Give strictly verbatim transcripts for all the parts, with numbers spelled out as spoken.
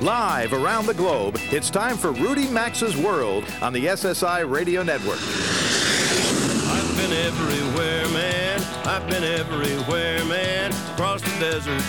Live around the globe, it's time for Rudy Maxa's World on the S S I Radio Network. I've been everywhere, man. I've been everywhere, man. Across the deserts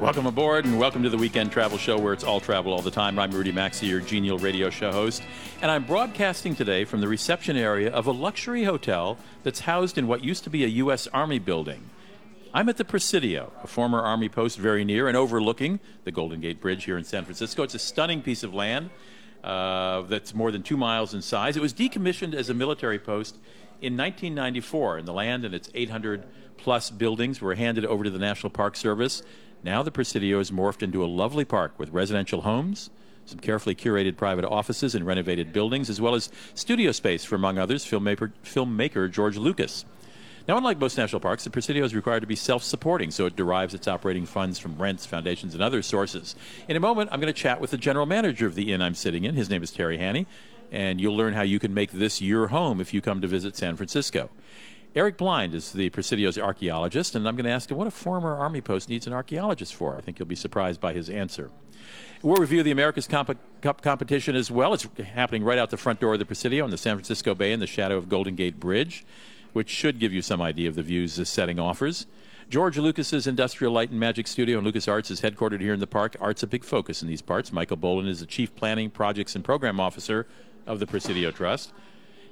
Welcome aboard and welcome to the Weekend Travel Show, where it's all travel all the time. I'm Rudy Maxa, your genial radio show host, and I'm broadcasting today from the reception area of a luxury hotel that's housed in what used to be a U S Army building. I'm at the Presidio, a former Army post very near and overlooking the Golden Gate Bridge here in San Francisco. It's a stunning piece of land uh, that's more than two miles in size. It was decommissioned as a military post in nineteen ninety-four, and the land and its eight hundred plus buildings were handed over to the National Park Service. Now the Presidio is morphed into a lovely park with residential homes, some carefully curated private offices and renovated buildings, as well as studio space for, among others, filmmaker, filmmaker George Lucas. Now, unlike most national parks, the Presidio is required to be self-supporting, so it derives its operating funds from rents, foundations, and other sources. In a moment, I'm going to chat with the general manager of the inn I'm sitting in. His name is Terry Haney, and you'll learn how you can make this your home if you come to visit San Francisco. Eric Blind is the Presidio's archaeologist, and I'm going to ask him what a former Army post needs an archaeologist for. I think you'll be surprised by his answer. We'll review the America's Cup comp- competition as well. It's happening right out the front door of the Presidio in the San Francisco Bay in the shadow of Golden Gate Bridge, which should give you some idea of the views this setting offers. George Lucas's Industrial Light and Magic Studio and Lucas Arts is headquartered here in the park. Art's a big focus in these parts. Michael Boland is the Chief Planning, Projects, and Program Officer of the Presidio Trust.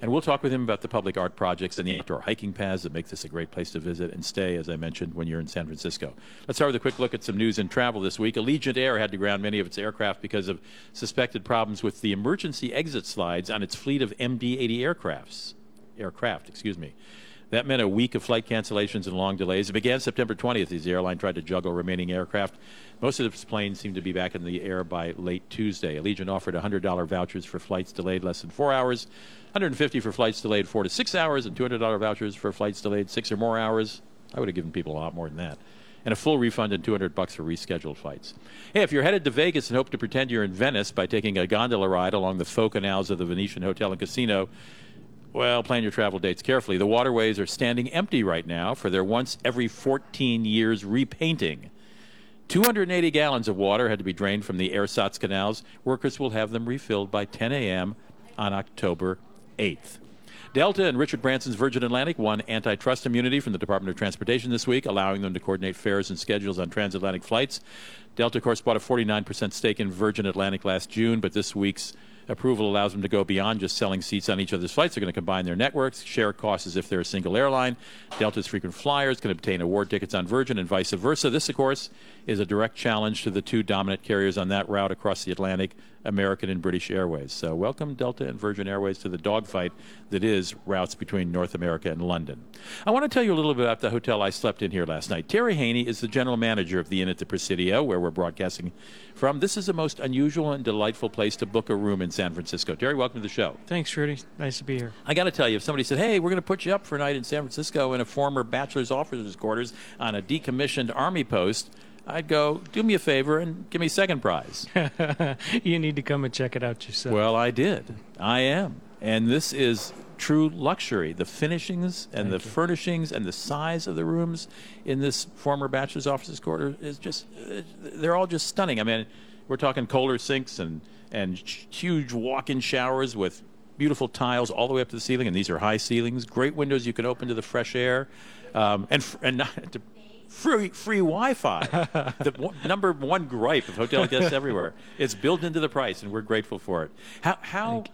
And we'll talk with him about the public art projects and the outdoor hiking paths that make this a great place to visit and stay, as I mentioned, when you're in San Francisco. Let's start with a quick look at some news and travel this week. Allegiant Air had to ground many of its aircraft because of suspected problems with the emergency exit slides on its fleet of M D eighty aircrafts. Aircraft, excuse me. That meant a week of flight cancellations and long delays. It began September twentieth as the airline tried to juggle remaining aircraft. Most of its planes seemed to be back in the air by late Tuesday. Allegiant offered one hundred dollars vouchers for flights delayed less than four hours, one hundred fifty dollars for flights delayed four to six hours, and two hundred dollars vouchers for flights delayed six or more hours. I would have given people a lot more than that. And a full refund and two hundred bucks for rescheduled flights. Hey, if you're headed to Vegas and hope to pretend you're in Venice by taking a gondola ride along the faux canals of the Venetian Hotel and Casino, well, plan your travel dates carefully. The waterways are standing empty right now for their once every fourteen years repainting. two hundred eighty gallons of water had to be drained from the ersatz canals. Workers will have them refilled by ten a.m. on October eighth. Delta and Richard Branson's Virgin Atlantic won antitrust immunity from the Department of Transportation this week, allowing them to coordinate fares and schedules on transatlantic flights. Delta, of course, bought a forty-nine percent stake in Virgin Atlantic last June, but this week's approval allows them to go beyond just selling seats on each other's flights. They're going to combine their networks, share costs as if they're a single airline. Delta's frequent flyers can obtain award tickets on Virgin and vice versa. This, of course, is a direct challenge to the two dominant carriers on that route across the Atlantic, American and British Airways. So welcome Delta and Virgin Airways to the dogfight that is routes between North America and London. I want to tell you a little bit about the hotel I slept in here last night. Terry Haney is the general manager of the Inn at the Presidio, where we're broadcasting from. This is the most unusual and delightful place to book a room in San Francisco. Terry, welcome to the show. Thanks, Rudy. Nice to be here. I got to tell you, if somebody said, hey, we're going to put you up for a night in San Francisco in a former bachelor's officer's quarters on a decommissioned Army post, I'd go, do me a favor and give me second prize. You need to come and check it out yourself. Well, I did. I am. And this is true luxury. The finishings and Thank the you. furnishings and the size of the rooms in this former bachelor's officer's quarter is just, they're all just stunning. I mean, we're talking Kohler sinks and, and huge walk-in showers with beautiful tiles all the way up to the ceiling, and these are high ceilings. Great windows you can open to the fresh air. Um, and, f- and not to... Free free Wi-Fi, the w- number one gripe of hotel guests everywhere. It's built into the price, and we're grateful for it. How how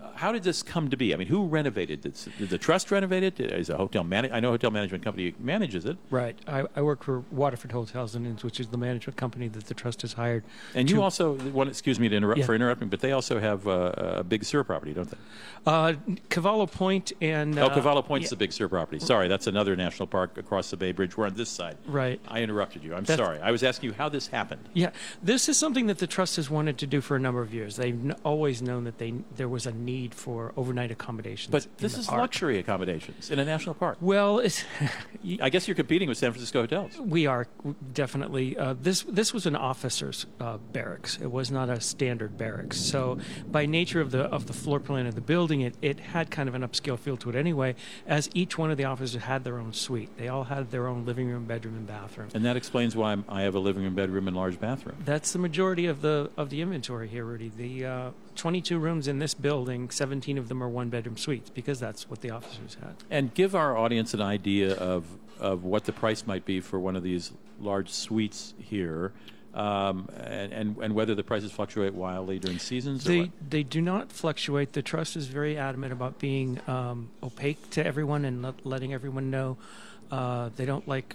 uh, how did this come to be? I mean, who renovated this? Did the trust renovate it? Is a hotel man- I know a hotel management company manages it. Right. I, I work for Waterford Hotels and Inns, which is the management company that the trust has hired. And to- you also, one, excuse me to interrupt yeah. for interrupting, but they also have uh, a Big Sur property, don't they? Uh, Cavallo Point and... Uh, oh, Cavallo Point's yeah. the Big Sur property. Sorry, that's another national park across the Bay Bridge. We're on this side. Right. I interrupted you. I'm that's, sorry. I was asking you how this happened. Yeah. This is something that the Trust has wanted to do for a number of years. They've n- always known that they there was a need need for overnight accommodations. But this is park. Luxury accommodations in a national park. Well, it's I guess you're competing with San Francisco hotels. We are, definitely. Uh, this this was an officer's uh, barracks. It was not a standard barracks. So by nature of the of the floor plan of the building, it, it had kind of an upscale feel to it anyway, as each one of the officers had their own suite. They all had their own living room, bedroom, and bathroom. And that explains why I'm, I have a living room, bedroom, and large bathroom. That's the majority of the of the inventory here, Rudy. The uh, twenty-two rooms in this building, seventeen of them are one-bedroom suites, because that's what the officers had. And give our audience an idea of, of what the price might be for one of these large suites here, um, and, and, and whether the prices fluctuate wildly during seasons they, or what? They do not fluctuate. The Trust is very adamant about being um, opaque to everyone and let, letting everyone know. Uh, they don't like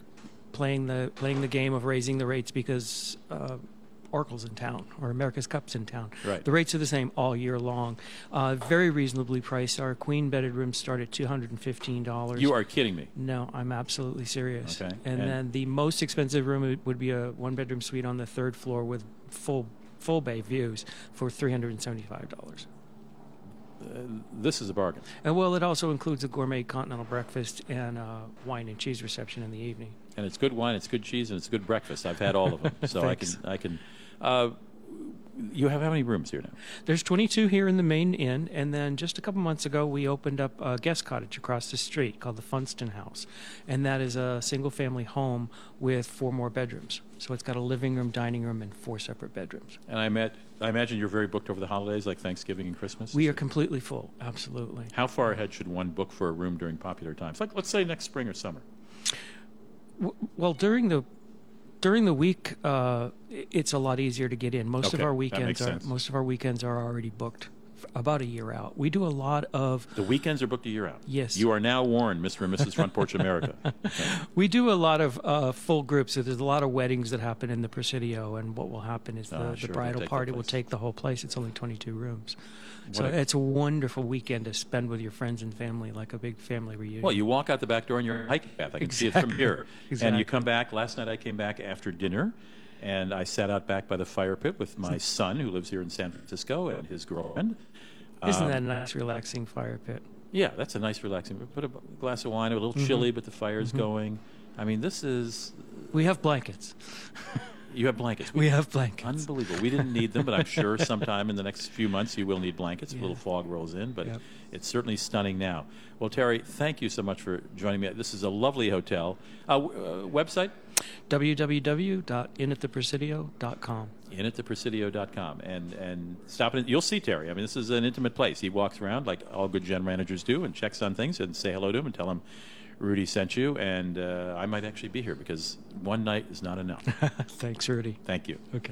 playing the, playing the game of raising the rates because... Uh, Oracle's in town, or America's Cup's in town. Right. The rates are the same all year long. Uh, very reasonably priced. Our queen bedded rooms start at two hundred fifteen dollars. You are kidding me. No, I'm absolutely serious. Okay. And, and then the most expensive room would be a one-bedroom suite on the third floor with full full bay views for three hundred seventy-five dollars. Uh, this is a bargain. And well, it also includes a gourmet continental breakfast and a wine and cheese reception in the evening. And it's good wine, it's good cheese, and it's good breakfast. I've had all of them, so I can. I can. Uh, you have how many rooms here now? There's twenty-two here in the main inn, and then just a couple months ago, we opened up a guest cottage across the street called the Funston House, and that is a single-family home with four more bedrooms. So it's got a living room, dining room, and four separate bedrooms. And I met, I imagine you're very booked over the holidays, like Thanksgiving and Christmas? We are completely full, absolutely. How far ahead should one book for a room during popular times? Like, let's say next spring or summer. W- well, during the during the week, uh, it's a lot easier to get in. Most okay, of our weekends are most of our weekends are already booked. About a year out. We do a lot of... The weekends are booked a year out. Yes. You are now warned, Mister and Missus Front Porch America. Okay. We do a lot of uh, full groups. So there's a lot of weddings that happen in the Presidio, and what will happen is the, uh, sure, the bridal party will take the whole place. It's only twenty-two rooms. What so a, it's a wonderful weekend to spend with your friends and family, like a big family reunion. Well, you walk out the back door and you're in a hiking path. I can exactly. see it from here. Exactly. And you come back. Last night I came back after dinner, and I sat out back by the fire pit with my son, who lives here in San Francisco, and his girlfriend. Isn't um, that a nice, relaxing fire pit? Yeah, that's a nice, relaxing. Put a glass of wine, a little mm-hmm. chilly, but the fire's mm-hmm. going. I mean, this is... We have blankets. You have blankets. We, we have blankets. Unbelievable. We didn't need them, but I'm sure sometime in the next few months you will need blankets. Yeah. A little fog rolls in, but yep. It's certainly stunning now. Well, Terry, thank you so much for joining me. This is a lovely hotel. Uh, uh, website? w w w dot in at the presidio dot com. in at the presidio dot com. And, and stop it. You'll see Terry. I mean, this is an intimate place. He walks around like all good gen managers do and checks on things and say hello to him and tell him Rudy sent you, and uh, I might actually be here because one night is not enough. Thanks, Rudy. Thank you. Okay.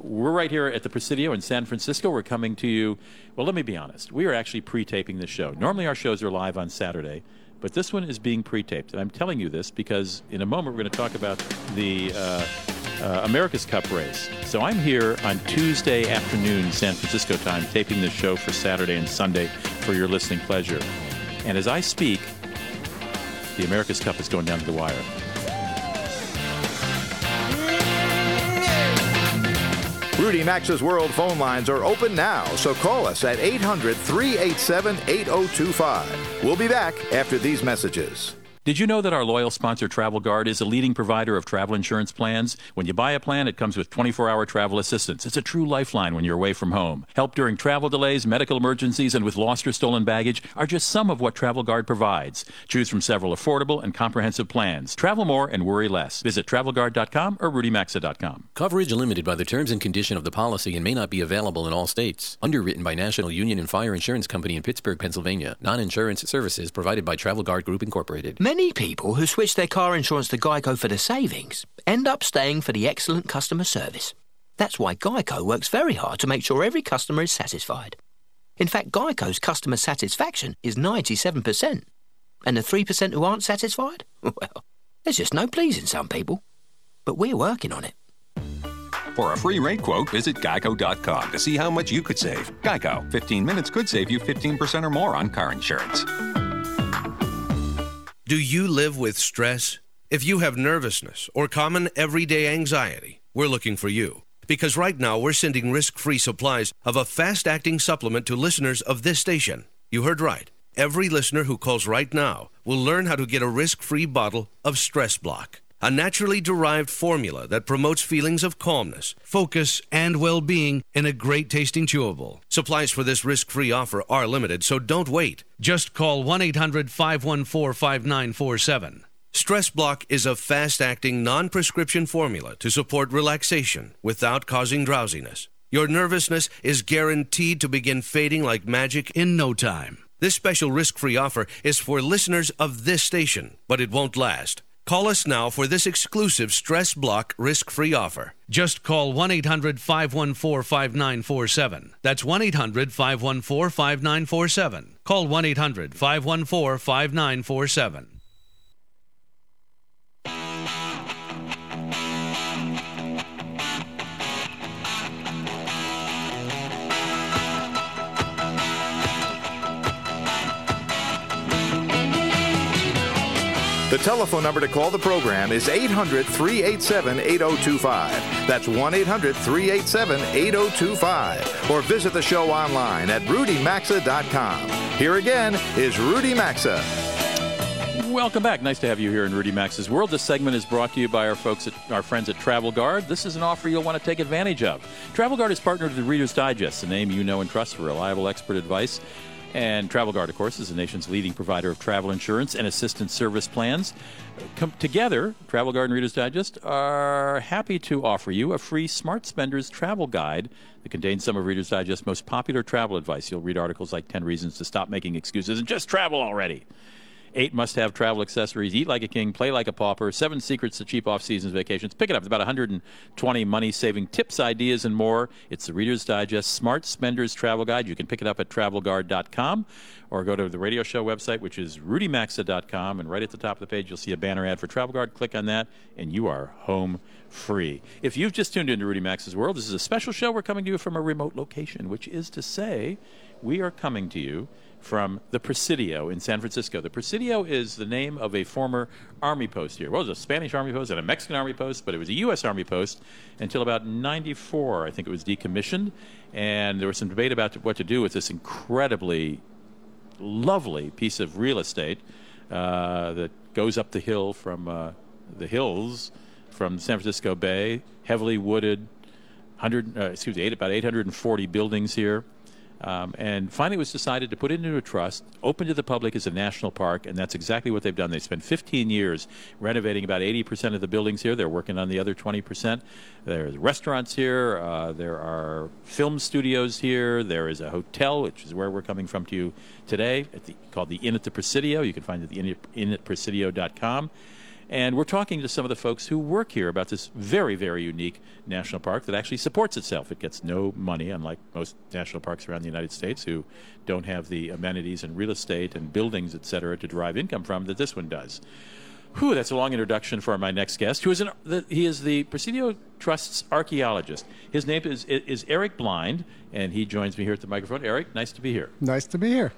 We're right here at the Presidio in San Francisco. We're coming to you. Well, let me be honest. We are actually pre-taping this show. Normally our shows are live on Saturday, but this one is being pre-taped. And I'm telling you this because in a moment we're going to talk about the uh, uh, America's Cup race. So I'm here on Tuesday afternoon, San Francisco time, taping this show for Saturday and Sunday for your listening pleasure. And as I speak, the America's Cup is going down to the wire. Rudy Maxa's World phone lines are open now, so call us at eight hundred, three eight seven, eight oh two five. We'll be back after these messages. Did you know that our loyal sponsor, Travel Guard, is a leading provider of travel insurance plans? When you buy a plan, it comes with twenty-four hour travel assistance. It's a true lifeline when you're away from home. Help during travel delays, medical emergencies, and with lost or stolen baggage are just some of what Travel Guard provides. Choose from several affordable and comprehensive plans. Travel more and worry less. Visit travel guard dot com or rudy maxa dot com. Coverage limited by the terms and condition of the policy and may not be available in all states. Underwritten by National Union and Fire Insurance Company in Pittsburgh, Pennsylvania. Non-insurance services provided by Travel Guard Group, Incorporated. Many Many people who switch their car insurance to GEICO for the savings end up staying for the excellent customer service. That's why GEICO works very hard to make sure every customer is satisfied. In fact, GEICO's customer satisfaction is ninety-seven percent. And the three percent who aren't satisfied? Well, there's just no pleasing some people. But we're working on it. For a free rate quote, visit geico dot com to see how much you could save. GEICO. fifteen minutes could save you fifteen percent or more on car insurance. Do you live with stress? If you have nervousness or common everyday anxiety, we're looking for you. because right now we're sending risk-free supplies of a fast-acting supplement to listeners of this station. You heard right. Every listener who calls right now will learn how to get a risk-free bottle of Stress Block, a naturally derived formula that promotes feelings of calmness, focus, and well-being in a great-tasting chewable. Supplies for this risk-free offer are limited, so don't wait. Just call one eight hundred, five one four, five nine four seven. Stress Block is a fast-acting, non-prescription formula to support relaxation without causing drowsiness. Your nervousness is guaranteed to begin fading like magic in no time. This special risk-free offer is for listeners of this station, but it won't last. Call us now for this exclusive Stress Block risk-free offer. Just call one eight hundred, five one four, five nine four seven. That's one eight hundred, five one four, five nine four seven. Call one eight hundred, five one four, five nine four seven. The telephone number to call the program is eight hundred, three eight seven, eight oh two five. That's one eight hundred, three eight seven, eight oh two five. Or visit the show online at rudy maxa dot com. Here again is Rudy Maxa. Welcome back. Nice to have you here in Rudy Maxa's World. This segment is brought to you by our folks, at, our friends at Travel Guard. This is an offer you'll want to take advantage of. Travel Guard is partnered with Reader's Digest, a name you know and trust for reliable expert advice. And Travel Guard, of course, is the nation's leading provider of travel insurance and assistance service plans. Come together, Travel Guard and Reader's Digest are happy to offer you a free Smart Spenders Travel Guide that contains some of Reader's Digest's most popular travel advice. You'll read articles like ten Reasons to Stop Making Excuses and Just Travel Already, eight must-have travel accessories, Eat Like a King, Play Like a Pauper, seven Secrets to Cheap Off-Season Vacations. Pick it up. It's about one hundred twenty money-saving tips, ideas, and more. It's the Reader's Digest Smart Spenders Travel Guide. You can pick it up at travel guard dot com or go to the radio show website, which is rudy maxa dot com, and right at the top of the page, you'll see a banner ad for Travel Guard. Click on that, and you are home free. If you've just tuned into Rudy Maxa's World, this is a special show. We're coming to you from a remote location, which is to say we are coming to you from the Presidio in San Francisco. The Presidio is the name of a former army post here. Well, it was a Spanish army post and a Mexican army post, but it was a U S army post until about ninety-four. I think it was decommissioned, and there was some debate about what to do with this incredibly lovely piece of real estate uh, that goes up the hill from uh, the hills from San Francisco Bay, heavily wooded, one hundred, uh, excuse me, eight, about eight hundred forty buildings here. Um, and finally it was decided to put it into a trust, open to the public as a national park, and that's exactly what they've done. They spent fifteen years renovating about eighty percent of the buildings here. They're working on the other twenty percent. There's restaurants here. Uh, there are film studios here. There is a hotel, which is where we're coming from to you today, at the, called the Inn at the Presidio. You can find it at the inn at presidio dot com. And we're talking to some of the folks who work here about this very, very unique national park that actually supports itself. It gets no money, unlike most national parks around the United States who don't have the amenities and real estate and buildings, et cetera, to derive income from that this one does. Whew, that's a long introduction for my next guest, who is an, the, he is the Presidio Trust's archaeologist. His name is, is Eric Blind, and he joins me here at the microphone. Eric, nice to be here. Nice to be here.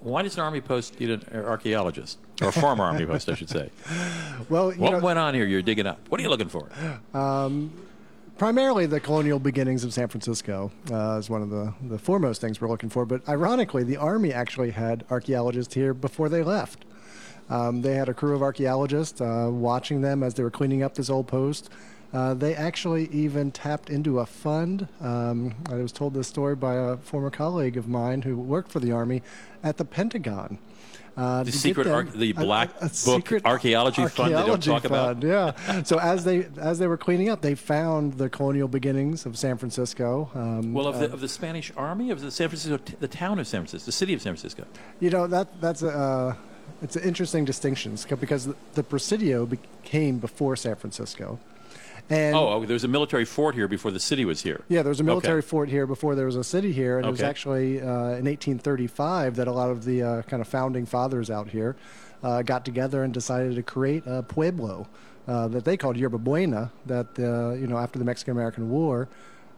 Why does an Army post need an archaeologist? Or former Army post, I should say. Well, you What know, went on here you're digging up? What are you looking for? Um, primarily the colonial beginnings of San Francisco uh, is one of the, the foremost things we're looking for. But ironically, the Army actually had archaeologists here before they left. Um, they had a crew of archaeologists uh, watching them as they were cleaning up this old post. Uh, they actually even tapped into a fund. Um, I was told this story by a former colleague of mine who worked for the Army at the Pentagon. Uh, the secret, them, arch- the black a, a book archaeology, archaeology fund they don't talk fund, about. Yeah. So as they as they were cleaning up, they found the colonial beginnings of San Francisco. Um, well, of the uh, of the Spanish Army, of the San Francisco, t- the town of San Francisco, the city of San Francisco. You know that that's a. Uh, it's an interesting distinction because the, the Presidio came before San Francisco. And oh, oh, there was a military fort here before the city was here. Yeah, there was a military okay. fort here before there was a city here, and okay. it was actually uh, in eighteen thirty-five that a lot of the uh, kind of founding fathers out here uh, got together and decided to create a pueblo uh, that they called Yerba Buena. That uh, you know, after the Mexican-American War,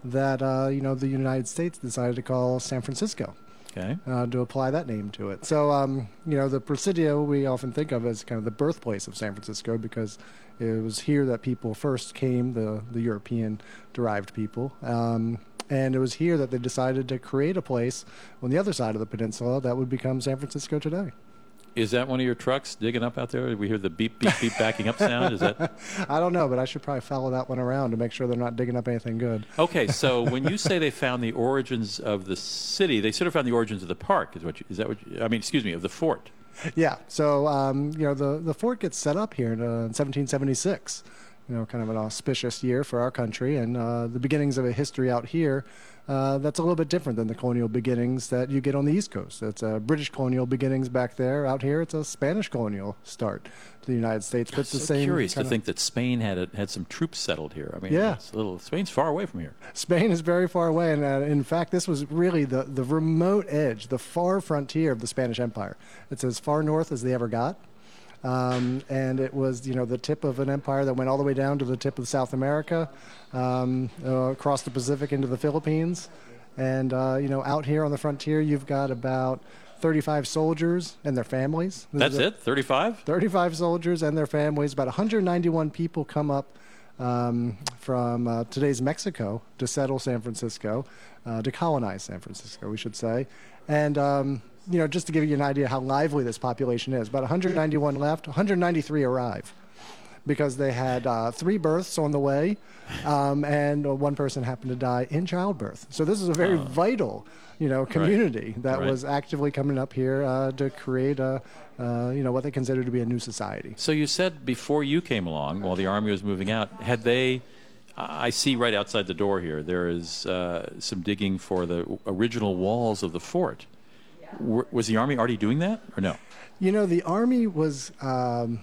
that uh, you know, the United States decided to call San Francisco. okay. uh, to apply that name to it. So, um, you know, the Presidio we often think of as kind of the birthplace of San Francisco because it was here that people first came, the, the European-derived people. Um, and it was here that they decided to create a place on the other side of the peninsula that would become San Francisco today. Is that one of your trucks digging up out there? Did we hear the beep, beep, beep backing up sound? Is that? I don't know, but I should probably follow that one around to make sure they're not digging up anything good. Okay, so when you say they found the origins of the city, they sort of found the origins of the park. Is what? You, is that what? You, I mean, excuse me, of the fort. Yeah. So um, you know, the the fort gets set up here in uh, seventeen seventy-six. You know, kind of an auspicious year for our country and uh, the beginnings of a history out here. Uh, that's a little bit different than the colonial beginnings that you get on the East Coast. It's a uh, British colonial beginnings back there. Out here, it's a Spanish colonial start to the United States. But it's the so same curious kinda... to think that Spain had a, had some troops settled here. I mean, yeah. it's a little Spain's far away from here. Spain is very far away, and uh, in fact, this was really the, the remote edge, the far frontier of the Spanish Empire. It's as far north as they ever got. Um, and it was, you know, the tip of an empire that went all the way down to the tip of South America, um, uh, across the Pacific into the Philippines. And, uh, you know, out here on the frontier, you've got about thirty-five soldiers and their families. That's it? thirty-five? thirty-five soldiers and their families. About one hundred ninety-one people come up um, from uh, today's Mexico to settle San Francisco, uh, to colonize San Francisco, we should say. And... Um, You know, just to give you an idea how lively this population is, about one hundred ninety-one left, one hundred ninety-three arrive because they had uh, three births on the way, um, and one person happened to die in childbirth. So this is a very uh, vital, you know, community right, that right. was actively coming up here uh, to create a, uh, you know, what they consider to be a new society. So you said before you came along, while the army was moving out, had they? I see right outside the door here there is uh, some digging for the original walls of the fort. Was the Army already doing that, or no? You know, the Army was, um,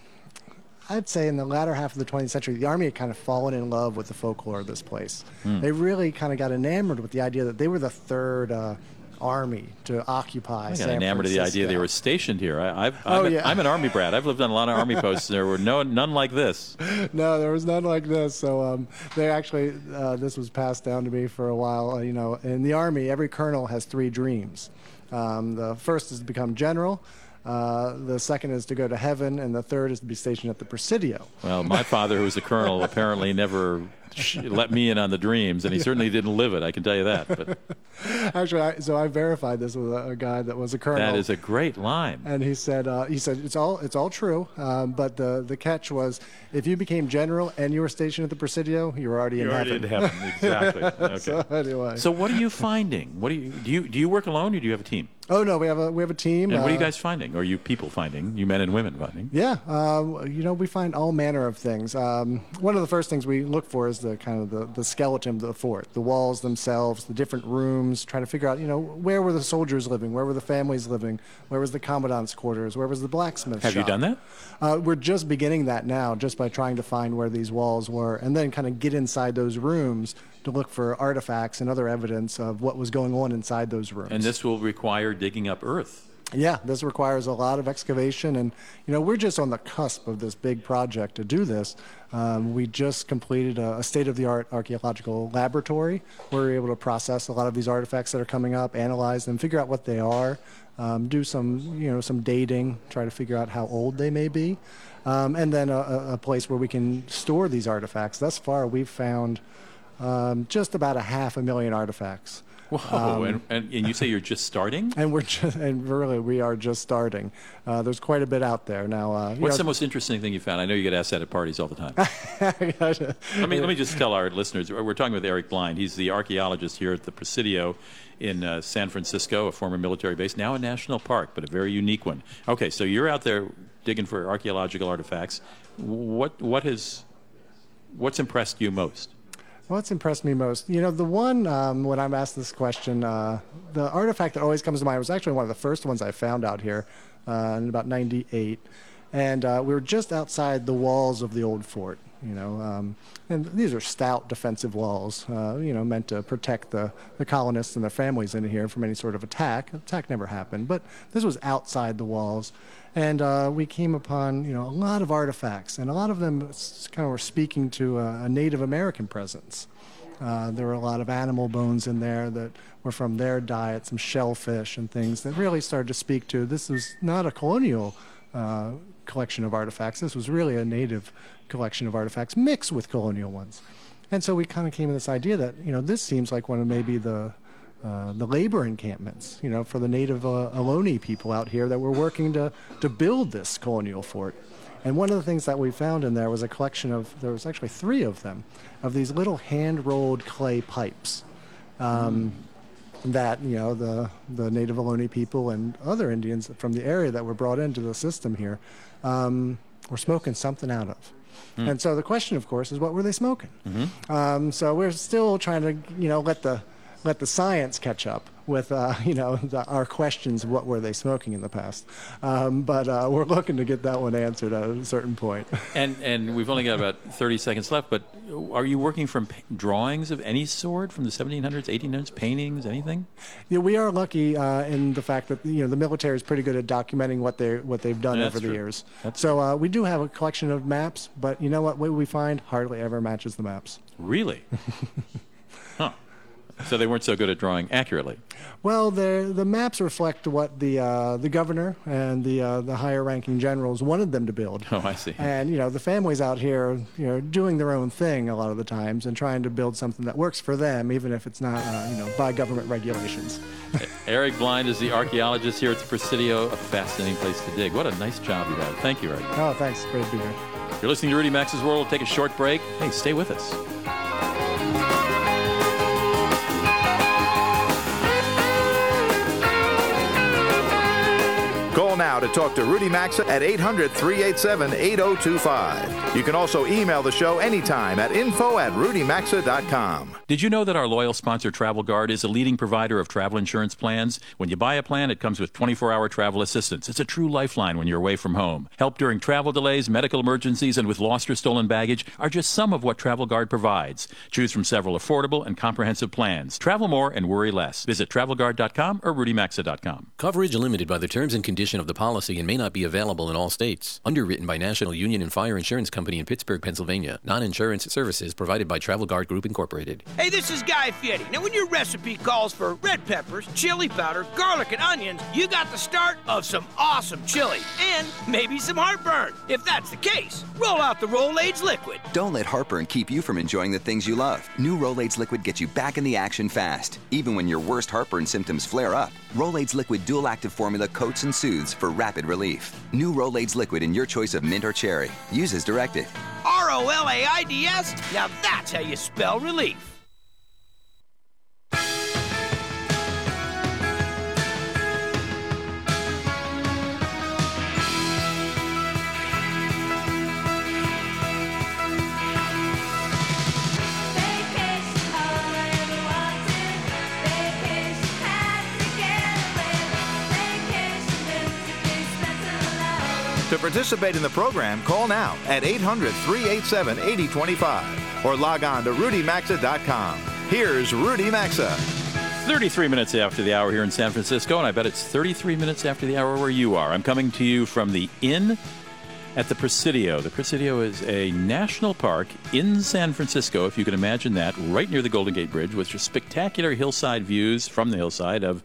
I'd say in the latter half of the twentieth century, the Army had kind of fallen in love with the folklore of this place. Mm. They really kind of got enamored with the idea that they were the third uh, Army to occupy San Francisco. I got enamored with the idea they were stationed here. I, I've, I'm, oh, yeah. a, I'm an Army brat. I've lived on a lot of Army posts, and there were no none like this. No, there was none like this. So um, they actually, uh, this was passed down to me for a while. Uh, you know, in the Army, every colonel has three dreams. Um, the first is to become general, uh, the second is to go to heaven, and the third is to be stationed at the Presidio. Well, my father, who was a colonel, apparently never sh- let me in on the dreams, and he certainly didn't live it, I can tell you that. But. Actually, I, so I verified this with a, a guy that was a colonel. That is a great line. And he said, uh, he said it's all it's all true, um, but the, the catch was, if you became general and you were stationed at the Presidio, you were already You're in already heaven. You're already in heaven, exactly. Okay. So anyway. So what are you finding? What do you do? You, do you work alone, or do you have a team? Oh no, we have a we have a team. And what are you guys finding? Or you people finding? You men and women finding? Yeah, uh, you know, we find all manner of things. Um, one of the first things we look for is the kind of the, the skeleton of the fort, the walls themselves, the different rooms. Trying to figure out, you know, where were the soldiers living? Where were the families living? Where was the commandant's quarters? Where was the blacksmith's shop? Have you done that? Uh, we're just beginning that now, just by trying to find where these walls were, and then kind of get inside those rooms to look for artifacts and other evidence of what was going on inside those rooms. And this will require digging up earth. Yeah, this requires a lot of excavation, and you know, we're just on the cusp of this big project to do this. Um, we just completed a, a state-of-the-art archaeological laboratory where we're able to process a lot of these artifacts that are coming up, analyze them, figure out what they are, um, do some, you know, some dating, try to figure out how old they may be, um, and then a, a place where we can store these artifacts. Thus far, we've found um, just about a half a million artifacts. Whoa, um, and, and, and you say you're just starting? And we're just, and really, we are just starting. Uh, there's quite a bit out there now. Uh, What's know, the most interesting thing you found? I know you get asked that at parties all the time. let, me, let me just tell our listeners, we're talking with Eric Blind. He's the archaeologist here at the Presidio in uh, San Francisco, a former military base, now a national park, but a very unique one. Okay, so you're out there digging for archaeological artifacts. What what has what's impressed you most? What's impressed me most? You know, the one, um, when I'm asked this question, uh, the artifact that always comes to mind was actually one of the first ones I found out here uh, in about ninety-eight. And uh, we were just outside the walls of the old fort, you know. Um, and these are stout defensive walls, uh, you know, meant to protect the, the colonists and their families in here from any sort of attack. Attack never happened, but this was outside the walls. And uh, we came upon, you know, a lot of artifacts, and a lot of them kind of were speaking to a, a Native American presence. Uh, there were a lot of animal bones in there that were from their diet, some shellfish and things that really started to speak to, this was not a colonial uh, collection of artifacts. This was really a native collection of artifacts mixed with colonial ones. And so we kind of came to this idea that, you know, this seems like one of maybe the uh, the labor encampments, you know, for the native uh, Ohlone people out here that were working to, to build this colonial fort. And one of the things that we found in there was a collection of, there was actually three of them, of these little hand-rolled clay pipes um, mm. that, you know, the, the native Ohlone people and other Indians from the area that were brought into the system here um, were smoking something out of. Mm. And so the question, of course, is what were they smoking? Mm-hmm. Um, so we're still trying to, you know, let the let the science catch up with, uh, you know, the, our questions, what were they smoking in the past? Um, but uh, we're looking to get that one answered at a certain point. And and we've only got about thirty seconds left, but are you working from p- drawings of any sort from the seventeen hundreds, eighteen hundreds, paintings, anything? Yeah, we are lucky uh, in the fact that, you know, the military is pretty good at documenting what, they, what they've done yeah, over true. the years. That's so uh, we do have a collection of maps, but you know what, what we find hardly ever matches the maps. Really? Huh. So they weren't so good at drawing accurately. Well, the the maps reflect what the uh, the governor and the uh, the higher-ranking generals wanted them to build. Oh, I see. And you know, the families out here, you know, doing their own thing a lot of the times and trying to build something that works for them, even if it's not, uh, you know, by government regulations. Eric Blind is the archaeologist here at the Presidio, a fascinating place to dig. What a nice job you have. Thank you, Eric. Oh, thanks. Great to be here. You're listening to Rudy Maxa's World. We'll take a short break. Hey, stay with us. Call now to talk to Rudy Maxa at eight hundred, three eight seven, eight oh two five. You can also email the show anytime at info at rudy maxa dot com. Did you know that our loyal sponsor, Travel Guard, is a leading provider of travel insurance plans? When you buy a plan, it comes with twenty-four hour travel assistance. It's a true lifeline when you're away from home. Help during travel delays, medical emergencies, and with lost or stolen baggage are just some of what Travel Guard provides. Choose from several affordable and comprehensive plans. Travel more and worry less. Visit travel guard dot com or rudy maxa dot com. Coverage limited by the terms and conditions of the policy and may not be available in all states. Underwritten by National Union and Fire Insurance Company in Pittsburgh, Pennsylvania. Non-insurance services provided by Travel Guard Group Incorporated. Hey, this is Guy Fieri. Now, when your recipe calls for red peppers, chili powder, garlic, and onions, you got the start of some awesome chili and maybe some heartburn. If that's the case, roll out the Rolaids liquid. Don't let heartburn keep you from enjoying the things you love. New Rolaids liquid gets you back in the action fast, even when your worst heartburn symptoms flare up. Rolaids liquid dual-active formula coats and soothes for rapid relief. New Rolaids liquid in your choice of mint or cherry. Use as directed. R O L A I D S. Now that's how you spell relief. To participate in the program, call now at eight hundred, three eight seven, eight oh two five or log on to rudy maxa dot com. Here's Rudy Maxa. thirty-three minutes after the hour here in San Francisco, and I bet it's thirty-three minutes after the hour where you are. I'm coming to you from the Inn at the Presidio. The Presidio is a national park in San Francisco, if you can imagine that, right near the Golden Gate Bridge, with spectacular hillside views from the hillside of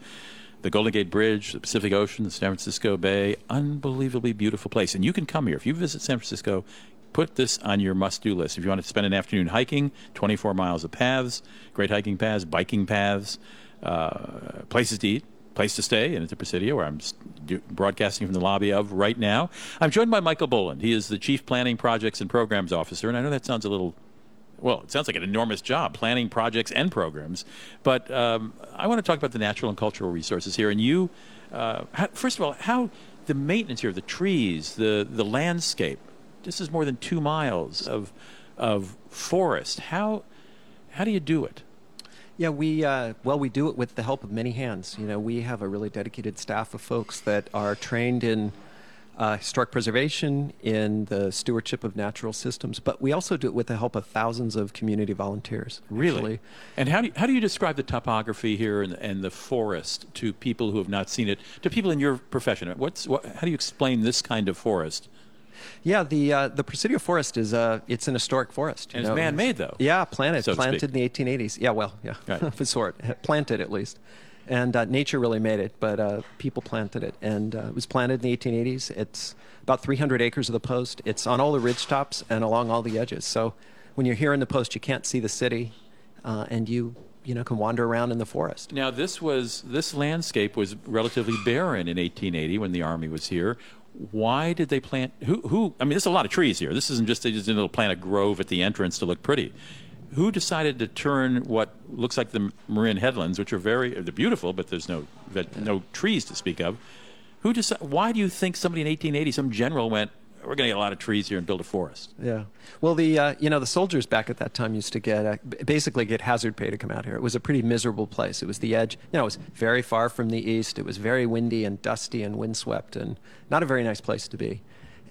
the Golden Gate Bridge, the Pacific Ocean, the San Francisco Bay, unbelievably beautiful place. And you can come here. If you visit San Francisco, put this on your must-do list. If you want to spend an afternoon hiking, twenty-four miles of paths, great hiking paths, biking paths, uh, places to eat, place to stay, and it's a Presidio where I'm do- broadcasting from the lobby of right now. I'm joined by Michael Boland. He is the Chief Planning Projects and Programs Officer, and I know that sounds a little... Well, it sounds like an enormous job, planning projects and programs. But um, I want to talk about the natural and cultural resources here. And you, uh, how, first of all, how the maintenance here, the trees, the, the landscape. This is more than two miles of of forest. How how do you do it? Yeah, we uh, well, we do it with the help of many hands. You know, we have a really dedicated staff of folks that are trained in Uh, historic preservation, in the stewardship of natural systems, but we also do it with the help of thousands of community volunteers. Really? Actually. And how do you, how do you describe the topography here and, and the forest to people who have not seen it, to people in your profession? What's what, how do you explain this kind of forest? Yeah, the uh, the Presidio Forest is uh, it's an historic forest. And it's man-made, though. Yeah, planted, so planted in the eighteen eighties. Yeah, well, yeah, right. of a sort, planted at least. And uh, nature really made it, but uh, people planted it. And uh, it was planted in the eighteen eighties. It's about three hundred acres of the Post. It's on all the ridgetops and along all the edges. So when you're here in the Post, you can't see the city, uh, and you... you know, can wander around in the forest. Now, this was this landscape was relatively barren in eighteen eighty when the Army was here. Why did they plant? Who? Who? I mean, there's a lot of trees here. This isn't just they just didn't plant a grove at the entrance to look pretty. Who decided to turn what looks like the Marin Headlands, which are very they're beautiful, but there's no no trees to speak of. Who decided? Why do you think somebody in eighteen eighty, some general, went, we're going to get a lot of trees here and build a forest? Yeah. Well, the uh, you know, the soldiers back at that time used to get uh, basically get hazard pay to come out here. It was a pretty miserable place. It was the edge. You know, it was very far from the east. It was very windy and dusty and windswept and not a very nice place to be.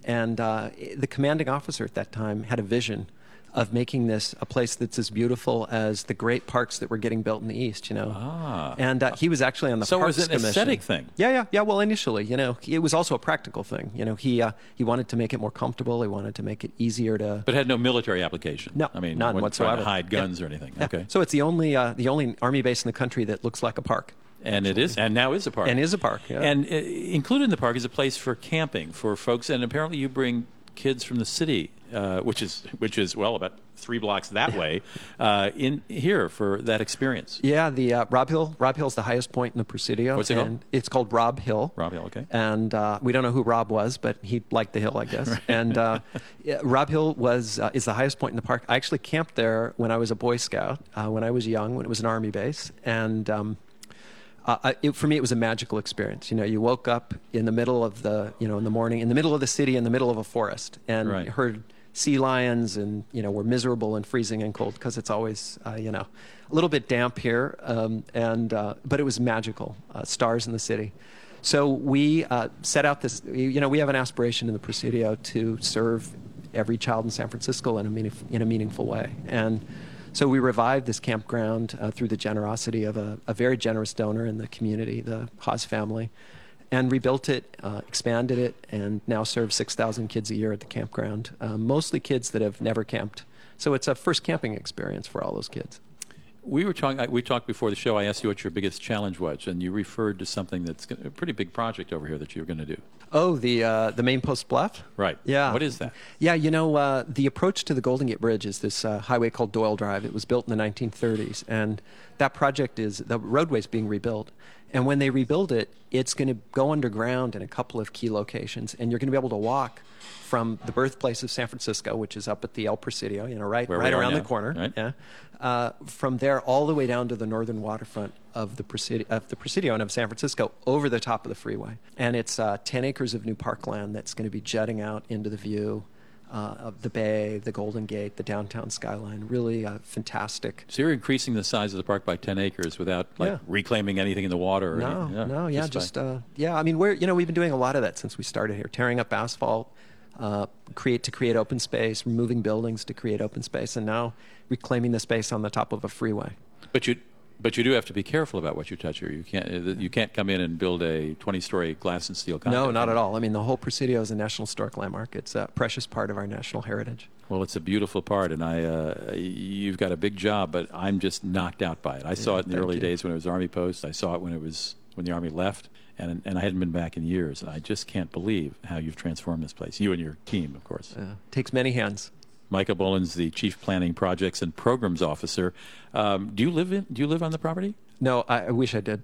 And uh, the commanding officer at that time had a vision of making this a place that's as beautiful as the great parks that were getting built in the east, you know. Ah. And uh, he was actually on the so Parks Commission. So it was an aesthetic thing. Yeah, yeah, yeah. Well, initially, you know, it was also a practical thing. You know, he uh, he wanted to make it more comfortable. He wanted to make it easier to. But it had no military application. No, I mean, none whatsoever. To hide guns yeah. or anything. Yeah. Okay. So it's the only uh, the only army base in the country that looks like a park. And Absolutely. It is, and now is a park. And is a park. Yeah. And uh, included in the park is a place for camping for folks. And apparently, you bring kids from the city. Uh, which is which is well about three blocks that way, uh, in here for that experience. Yeah, the uh, Rob Hill. Rob Hill is the highest point in the Presidio. What's it called? It's called Rob Hill. Rob Hill, okay. And uh, we don't know who Rob was, but he liked the hill, I guess. Right. And uh, Rob Hill was uh, is the highest point in the park. I actually camped there when I was a Boy Scout, uh, when I was young, when it was an Army base, and. Um, Uh, it, for me, it was a magical experience. You know, you woke up in the middle of the, you know, in the morning, in the middle of the city, in the middle of a forest, and right. heard sea lions, and you know, were miserable and freezing and cold because it's always, uh, you know, a little bit damp here. Um, and uh, but it was magical. Uh, stars in the city. So we uh, set out this. You know, we have an aspiration in the Presidio to serve every child in San Francisco in a meaningf- in a meaningful way, and. So we revived this campground uh, through the generosity of a, a very generous donor in the community, the Haas family, and rebuilt it, uh, expanded it, and now serves six thousand kids a year at the campground, uh, mostly kids that have never camped. So it's a first camping experience for all those kids. We were talking. We talked before the show. I asked you what your biggest challenge was, and you referred to something that's a pretty big project over here that you're going to do. Oh, the uh, the main post bluff. Right. Yeah. What is that? Yeah, you know, uh, the approach to the Golden Gate Bridge is this uh, highway called Doyle Drive. It was built in the nineteen thirties, and that project is the roadway's being rebuilt. And when they rebuild it, it's going to go underground in a couple of key locations, and you're going to be able to walk from the birthplace of San Francisco, which is up at the El Presidio, you know, right, right around now. the corner, right. yeah. Uh, from there all the way down to the northern waterfront of the Presidio, of the Presidio and of San Francisco, over the top of the freeway, and it's uh, ten acres of new parkland that's going to be jutting out into the view. Uh, of the bay, the Golden Gate, the downtown skyline. Really uh, fantastic. So you're increasing the size of the park by ten acres without like yeah. reclaiming anything in the water? Or no, anything. Yeah, no, yeah, just, just uh, yeah. I mean, we're you know we've been doing a lot of that since we started here, tearing up asphalt, uh, create to create open space, removing buildings to create open space, and now reclaiming the space on the top of a freeway. But you. But you do have to be careful about what you touch here. You can't you can't come in and build a twenty-story glass and steel condo. No, not at all. I mean, the whole Presidio is a National Historic Landmark. It's a precious part of our national heritage. Well, it's a beautiful part, and I uh, you've got a big job, but I'm just knocked out by it. I yeah, saw it in the early you. days when it was Army Post. I saw it when it was when the Army left, and and I hadn't been back in years. And I just can't believe how you've transformed this place. You and your team, of course. Yeah. Takes many hands. Michael Boland's the Chief Planning Projects and Programs Officer. Um, do you live in? Do you live on the property? No, I, I wish I did.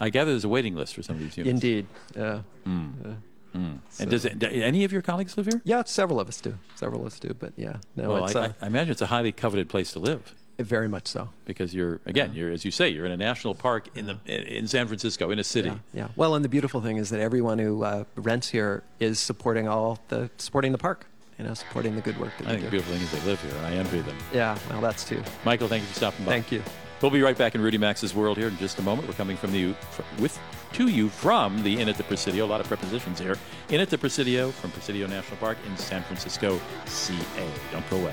I gather there's a waiting list for some of these units. Indeed. Uh, mm. Uh, mm. So. And does it, do any of your colleagues live here? Yeah, several of us do. Several of us do, but yeah. No, well, it's, I, uh, I imagine it's a highly coveted place to live. Very much so. Because you're, again, yeah. you're as you say, you're in a national park in the in San Francisco, in a city. Yeah. yeah. Well, and the beautiful thing is that everyone who uh, rents here is supporting all the supporting the park. You know, supporting the good work that I think do. The beautiful thing is they live here, and I envy them. Yeah, well, that's too. Michael, thank you for stopping by. Thank you. We'll be right back in Rudy Max's world here in just a moment. We're coming from the with to you from the Inn at the Presidio. A lot of prepositions here. Inn at the Presidio from Presidio National Park in San Francisco, C A. Don't go away.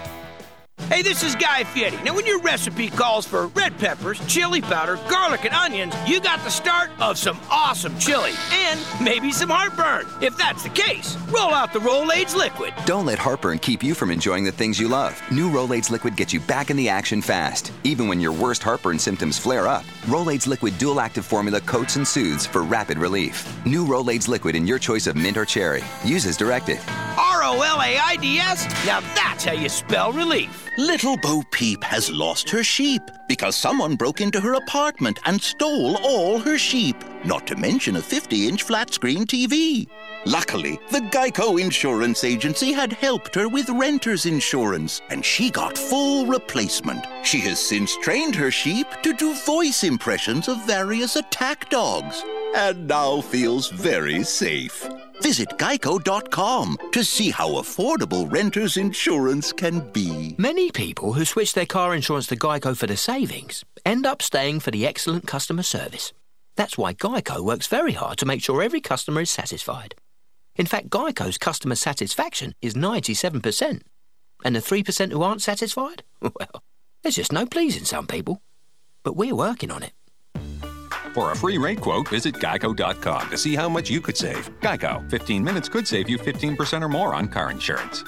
Hey, this is Guy Fieri. Now, when your recipe calls for red peppers, chili powder, garlic, and onions, you got the start of some awesome chili and maybe some heartburn. If that's the case, roll out the Rolaids Liquid. Don't let heartburn keep you from enjoying the things you love. New Rolaids Liquid gets you back in the action fast. Even when your worst heartburn symptoms flare up, Rolaids Liquid dual-active formula coats and soothes for rapid relief. New Rolaids Liquid in your choice of mint or cherry. Use as directed. R O L A I D S? Now that's how you spell relief. Little Bo Peep has lost her sheep because someone broke into her apartment and stole all her sheep, not to mention a fifty-inch flat-screen T V. Luckily, the GEICO insurance agency had helped her with renter's insurance, and she got full replacement. She has since trained her sheep to do voice impressions of various attack dogs, and now feels very safe. Visit geico dot com to see how affordable renter's insurance can be. Many people who switch their car insurance to GEICO for the savings end up staying for the excellent customer service. That's why GEICO works very hard to make sure every customer is satisfied. In fact, GEICO's customer satisfaction is ninety-seven percent. And the three percent who aren't satisfied? Well, there's just no pleasing some people. But we're working on it. For a free rate quote, visit geico dot com to see how much you could save. GEICO, fifteen minutes could save you fifteen percent or more on car insurance.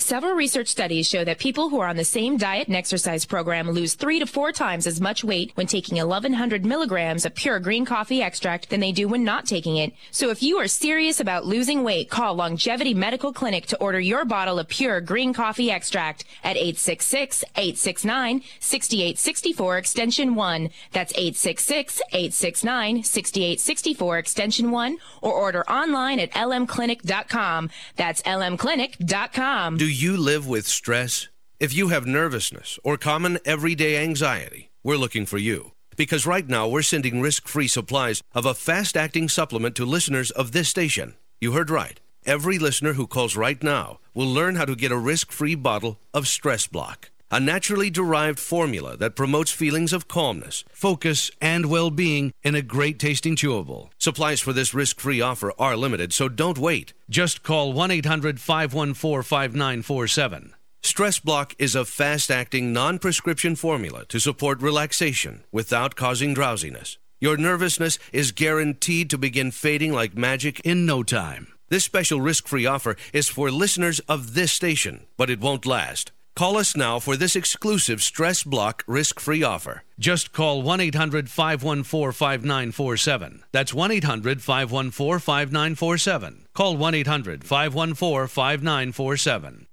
Several research studies show that people who are on the same diet and exercise program lose three to four times as much weight when taking eleven hundred milligrams of pure green coffee extract than they do when not taking it. So if you are serious about losing weight, call Longevity Medical Clinic to order your bottle of pure green coffee extract at eight six six, eight six nine, six eight six four, extension one. That's eight six six, eight six nine, six eight six four, extension one, or order online at l m clinic dot com. That's l m clinic dot com. Do you live with stress? If you have nervousness or common everyday anxiety, we're looking for you. Because right now we're sending risk-free supplies of a fast-acting supplement to listeners of this station. You heard right. Every listener who calls right now will learn how to get a risk-free bottle of Stress Block, a naturally derived formula that promotes feelings of calmness, focus, and well-being in a great-tasting chewable. Supplies for this risk-free offer are limited, so don't wait. Just call one eight hundred, five one four, five nine four seven. Stress Block is a fast-acting, non-prescription formula to support relaxation without causing drowsiness. Your nervousness is guaranteed to begin fading like magic in no time. This special risk-free offer is for listeners of this station, but it won't last. Call us now for this exclusive Stress Block risk-free offer. Just call one eight hundred, five one four, five nine four seven. That's one eight hundred, five one four, five nine four seven. Call one eight hundred, five one four, five nine four seven.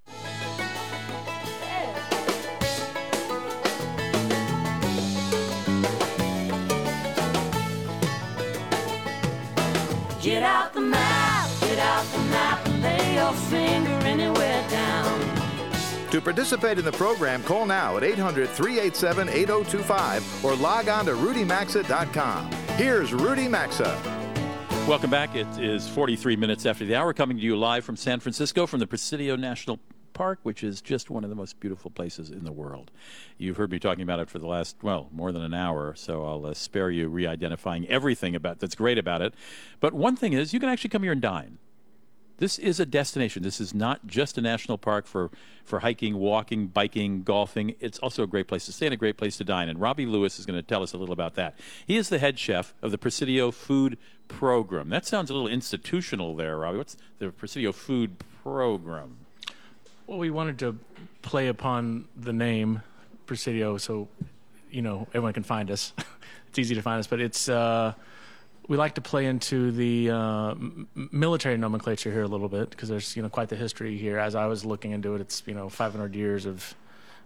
Get out the map, get out the map, and lay your finger anywhere down. To participate in the program, call now at eight hundred, three eight seven, eight oh two five or log on to rudy maxa dot com. Here's Rudy Maxa. Welcome back. It is forty-three minutes after the hour, coming to you live from San Francisco from the Presidio National Park, which is just one of the most beautiful places in the world. You've heard me talking about it for the last, well, more than an hour, so I'll uh, spare you re-identifying everything about that's great about it. But one thing is, you can actually come here and dine. This is a destination. This is not just a national park for, for hiking, walking, biking, golfing. It's also a great place to stay and a great place to dine. And Robbie Lewis is going to tell us a little about that. He is the head chef of the Presidio Food Program. That sounds a little institutional there, Robbie. What's the Presidio Food Program? Well, we wanted to play upon the name Presidio so, you know, everyone can find us. It's easy to find us, but it's... Uh, we like to play into the uh, military nomenclature here a little bit because there's, you know, quite the history here. As I was looking into it, it's, you know, five hundred years of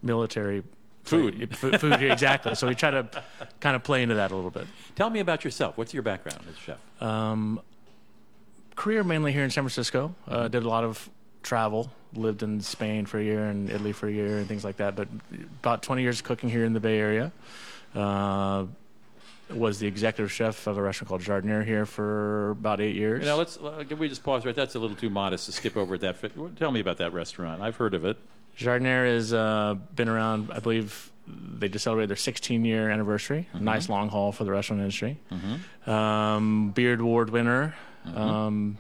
military food. F- food here, exactly. So we try to kind of play into that a little bit. Tell me about yourself. What's your background as a chef? Um, career mainly here in San Francisco. Uh, did a lot of travel. Lived in Spain for a year and Italy for a year and things like that. But about twenty years cooking here in the Bay Area. Uh, was the executive chef of a restaurant called Jardinier here for about eight years. Now, let's, can we just pause right? That's a little too modest to skip over at that. Tell me about that restaurant. I've heard of it. Jardinier has uh, been around, I believe, they just celebrated their sixteen-year anniversary. Mm-hmm. Nice long haul for the restaurant industry. Mm-hmm. Um, Beard Award winner, mm-hmm. um,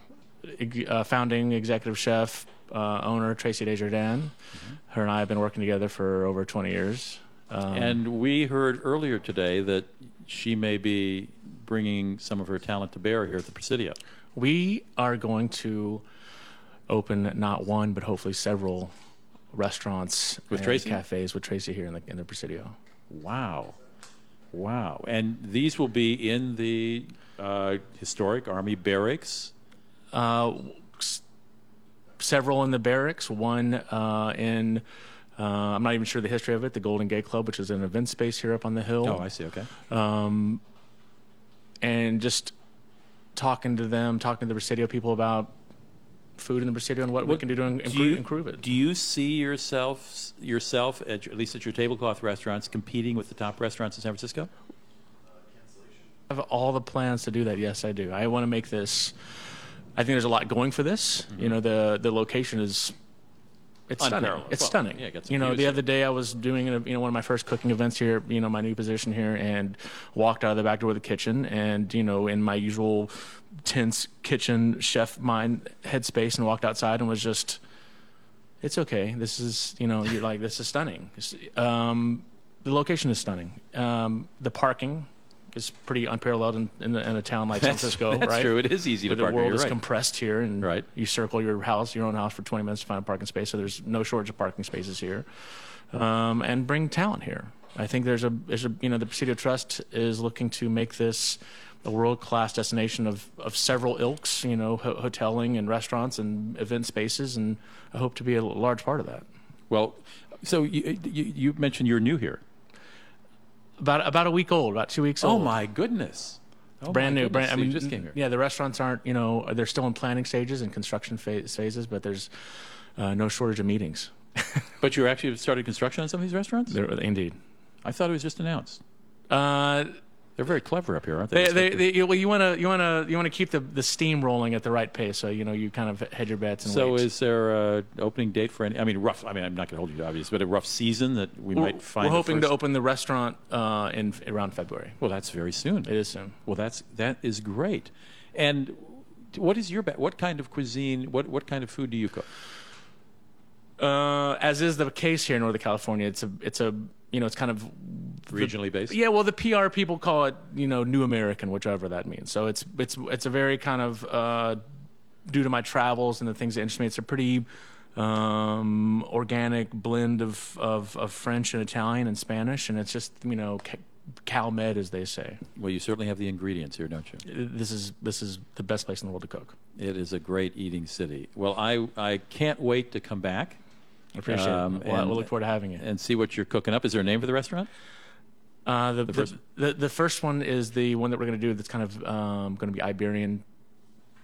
uh, founding executive chef, uh, owner Traci Des Jardins. Mm-hmm. Her and I have been working together for over twenty years. Um, and we heard earlier today that she may be bringing some of her talent to bear here at the Presidio. We are going to open not one, but hopefully several restaurants with Traci cafes with Traci here in the in the Presidio. Wow, wow! And these will be in the uh, historic Army barracks. Uh, s- several in the barracks. One uh, in uh, I'm not even sure the history of it. The Golden Gate Club, which is an event space here up on the hill. Oh, I see. Okay. Um, and just talking to them, talking to the Presidio people about food in the Presidio and what, what we can do to improve, do you, improve it. Do you see yourself, yourself at, your, at least at your tablecloth restaurants, competing with the top restaurants in San Francisco? I have all the plans to do that. Yes, I do. I want to make this. I think there's a lot going for this. Mm-hmm. You know, the the location is it's Unparallel. stunning. It's well, stunning. Yeah, it gets you know, the other day I was doing a, you know one of my first cooking events here. You know, my new position here, and walked out of the back door of the kitchen, and you know, in my usual tense kitchen chef mind headspace, and walked outside and was just, it's okay. This is, you know, you're like, this is stunning. Um, the location is stunning. Um, the parking is pretty unparalleled in, in, the, in a town like San Francisco, that's right? That's true. It is easy but to park. The world is right. compressed here, and right. you circle your house, your own house for twenty minutes to find a parking space, so there's no shortage of parking spaces here. Um, and bring talent here. I think there's a, there's a, you know, the Presidio Trust is looking to make this a world-class destination of, of several ilks, you know, ho- hoteling and restaurants and event spaces, and I hope to be a large part of that. Well, so you you, you mentioned you're new here. About about a week old, about two weeks old. Oh, my goodness. Oh brand my new. Goodness. Brand, I mean, so just came here. Yeah, the restaurants aren't, you know, they're still in planning stages and construction phase, phases, but there's uh, no shortage of meetings. But you actually started construction on some of these restaurants? There, indeed. I thought it was just announced. Uh... They're very clever up here, aren't they? They, they, they well, you want to you want to you want to keep the, the steam rolling at the right pace, so you know you kind of hedge your bets. And so, wait. Is there an opening date for any? I mean, rough. I mean, I'm not going to hold you to obvious, but a rough season that we we're, might find. We're hoping to open the restaurant uh, in around February. Well, that's very soon. It is soon. Well, that's that is great. And what is your what kind of cuisine? What what kind of food do you cook? Uh, as is the case here in Northern California, it's a it's a you know it's kind of regionally based. Yeah, well, the P R people call it, you know, New American, whichever that means. So it's it's it's a very kind of uh, due to my travels and the things that interest me. It's a pretty um, organic blend of, of, of French and Italian and Spanish, and it's just you know CalMed, as they say. Well, you certainly have the ingredients here, don't you? This is this is the best place in the world to cook. It is a great eating city. Well, I I can't wait to come back. I appreciate um, it. Well, and, we'll look forward to having you and see what you're cooking up. Is there a name for the restaurant? Uh, the, the, first? the the first one is the one that we're going to do that's kind of um, going to be Iberian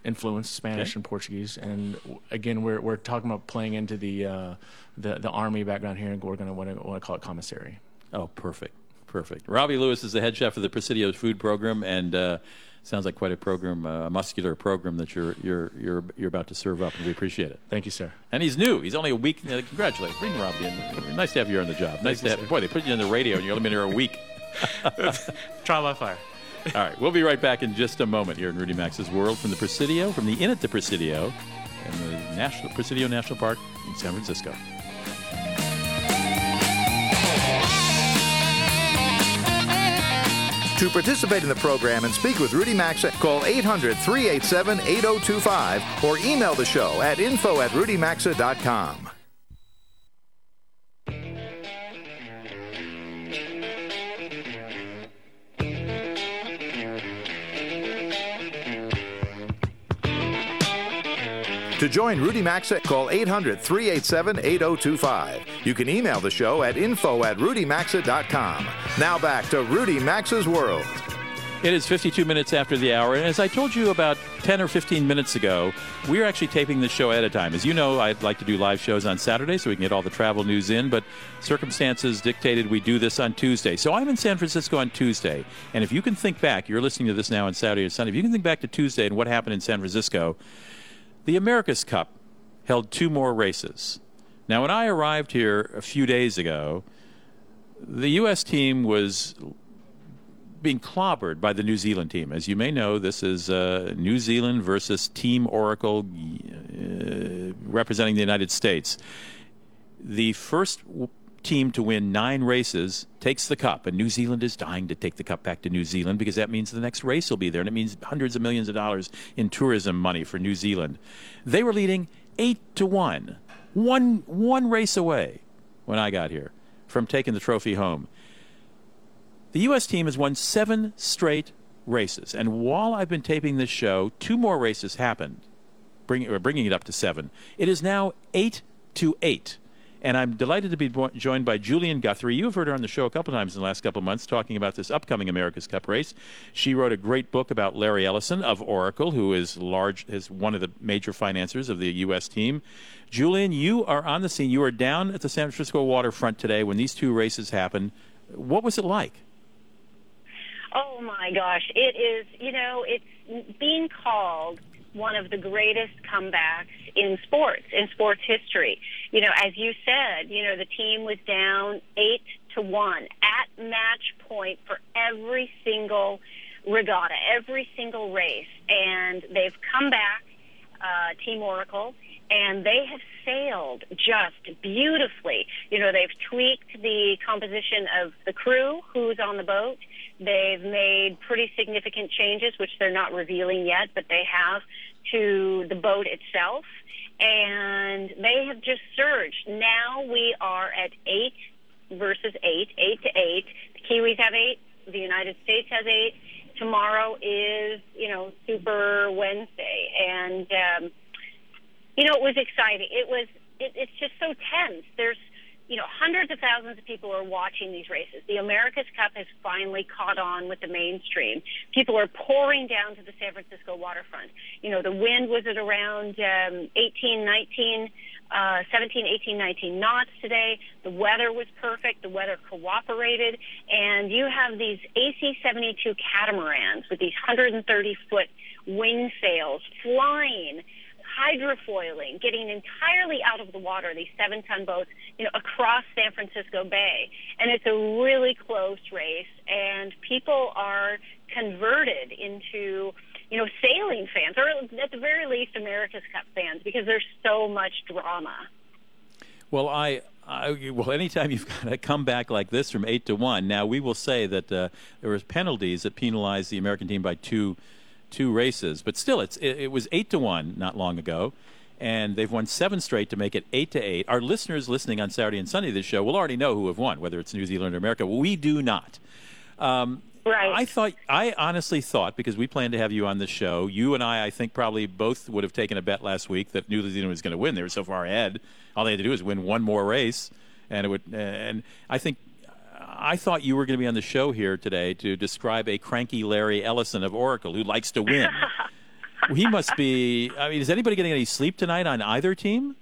influence, Spanish okay. and Portuguese. And again, we're we're talking about playing into the uh, the, the Army background here, and we're going to want to call it commissary. Oh, perfect, perfect. Robbie Lewis is the head chef of the Presidio Food Program, and uh, sounds like quite a program, a uh, muscular program that you're you're you're you're about to serve up, and we appreciate it. Thank you, sir. And he's new; he's only a week. Uh, congratulations, bring Robbie in. Nice to have you on the job. Nice Thank to you, have. Sir. Boy, they put you on the radio, and you're only been here a week. Trial by fire. All right, we'll be right back in just a moment here in Rudy Maxa's World from the Presidio, from the Inn at the Presidio, and the National Presidio National Park in San Francisco. To participate in the program and speak with Rudy Maxa, call eight hundred, three eight seven, eight oh two five or email the show at info at rudy maxa dot com. To join Rudy Maxa, call eight hundred, three eight seven, eight oh two five. You can email the show at info at rudy maxa dot com. Now back to Rudy Maxa's World. It is fifty-two minutes after the hour, and as I told you about ten or fifteen minutes ago, we're actually taping the show at a time. As you know, I'd like to do live shows on Saturday so we can get all the travel news in, but circumstances dictated we do this on Tuesday. So I'm in San Francisco on Tuesday, and if you can think back, you're listening to this now on Saturday or Sunday, if you can think back to Tuesday and what happened in San Francisco, the America's Cup held two more races. Now, when I arrived here a few days ago, the U S team was being clobbered by the New Zealand team. As you may know, this is uh, New Zealand versus Team Oracle uh, representing the United States. The first w- team to win nine races takes the cup, and New Zealand is dying to take the cup back to New Zealand because that means the next race will be there, and it means hundreds of millions of dollars in tourism money for New Zealand. They were leading eight to one, one, one race away when I got here from taking the trophy home. The U S team has won seven straight races, and while I've been taping this show, two more races happened, bring, or bringing it up to seven. It is now eight to eight, and I'm delighted to be bo- joined by Julian Guthrie. You've heard her on the show a couple times in the last couple months talking about this upcoming America's Cup race. She wrote a great book about Larry Ellison of Oracle, who is large, is one of the major financiers of the U S team. Julian, you are on the scene. You were down at the San Francisco waterfront today when these two races happened. What was it like? Oh, my gosh. It is, you know, it's being called one of the greatest comebacks in sports, in sports history. You know, as you said, you know, the team was down eight to one at match point for every single regatta, every single race. And they've come back, uh, Team Oracle, and they have sailed just beautifully. You know, they've tweaked the composition of the crew who's on the boat. They've made pretty significant changes, which they're not revealing yet, but they have, to the boat itself. And they have just surged. Now we are at eight versus eight, eight to eight. The Kiwis have eight. The United States has eight. Tomorrow is, you know, Super Wednesday. And, um, you know, it was exciting. It was, it, it's just so tense. There's, you know, hundreds of thousands of people are watching these races. The America's Cup has finally caught on with the mainstream. People are pouring down to the San Francisco waterfront. You know, the wind was at around um, eighteen, nineteen, uh, seventeen, eighteen, nineteen knots today. The weather was perfect. The weather cooperated. And you have these A C seventy-two catamarans with these one hundred thirty foot wing sails flying, hydrofoiling, getting entirely out of the water, these seven-ton boats, you know, across San Francisco Bay. And it's a really close race, and people are converted into, you know, sailing fans, or at the very least America's Cup fans, because there's so much drama. Well, I... I, well, anytime you've got a comeback like this from eight to one, now we will say that uh, there was penalties that penalized the American team by two two races, but still it's it, it was eight to one not long ago, and they've won seven straight to make it eight to eight. Our listeners listening on Saturday and Sunday of this show will already know who have won, whether it's New Zealand or America. We do not. um right I thought I honestly thought, because we planned to have you on this show, you and I I think probably both would have taken a bet last week that New Zealand was going to win. They were so far ahead, all they had to do is win one more race, and it would and I think I thought you were going to be on the show here today to describe a cranky Larry Ellison of Oracle who likes to win. He must be, I mean, is anybody getting any sleep tonight on either team?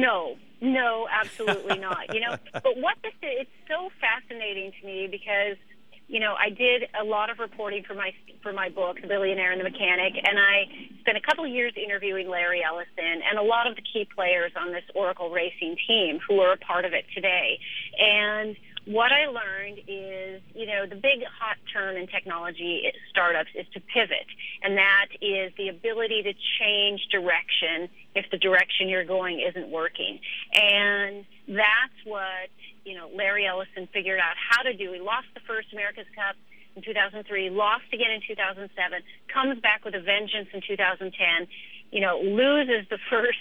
No, no, absolutely not. You know, but what this is, it's so fascinating to me because, you know, I did a lot of reporting for my for my book, The Billionaire and the Mechanic, and I spent a couple of years interviewing Larry Ellison and a lot of the key players on this Oracle racing team who are a part of it today. And what I learned is, you know, the big hot term in technology startups is to pivot, and that is the ability to change direction if the direction you're going isn't working. And that's what, you know, Larry Ellison figured out how to do. He lost the first America's Cup in two thousand three, lost again in two thousand seven, comes back with a vengeance in two thousand ten, you know, loses the first,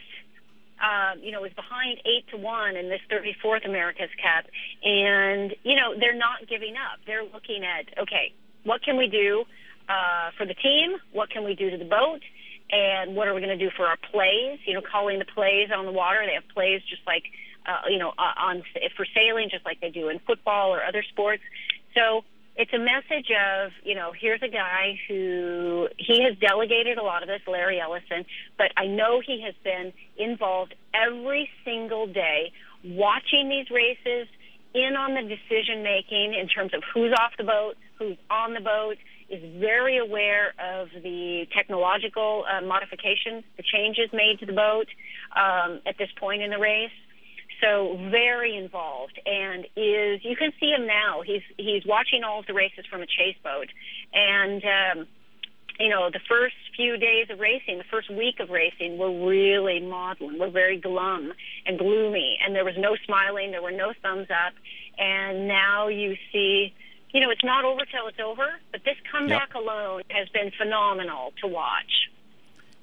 uh, you know, is behind eight to one in this thirty-fourth America's Cup. And, you know, they're not giving up. They're looking at, okay, what can we do uh, for the team? What can we do to the boat? And what are we going to do for our plays? You know, calling the plays on the water. They have plays just like, Uh, you know, on for sailing, just like they do in football or other sports. So it's a message of, you know, here's a guy who, he has delegated a lot of this, Larry Ellison, but I know he has been involved every single day watching these races, in on the decision-making in terms of who's off the boat, who's on the boat, is very aware of the technological uh, modifications, the changes made to the boat um, at this point in the race. So very involved, and is you can see him now. He's he's watching all of the races from a chase boat, and um, you know the first few days of racing, the first week of racing, were really maudlin. We're very glum and gloomy, and there was no smiling, there were no thumbs up, and now you see, you know, it's not over till it's over. But this comeback yep. alone has been phenomenal to watch.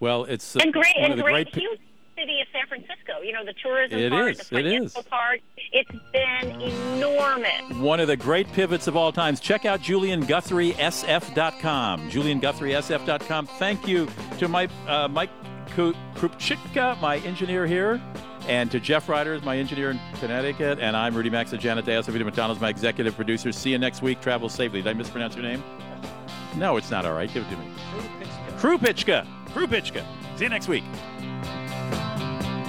Well, it's uh, and great one and of the great. great p- City of San Francisco, you know, the tourism it part, is, the financial it is. part, it's been enormous. One of the great pivots of all times. Check out Julian Guthrie S F dot com. Julian Guthrie S F dot com. Thank you to my, uh, Mike Krupchika, my engineer here, and to Jeff Ryder, my engineer in Connecticut, and I'm Rudy Maxa, Janet Deos, Vita McDonald's, my executive producer. See you next week. Travel safely. Did I mispronounce your name? No, it's not all right. Give it to me. Krupchika. Krupchika. See you next week.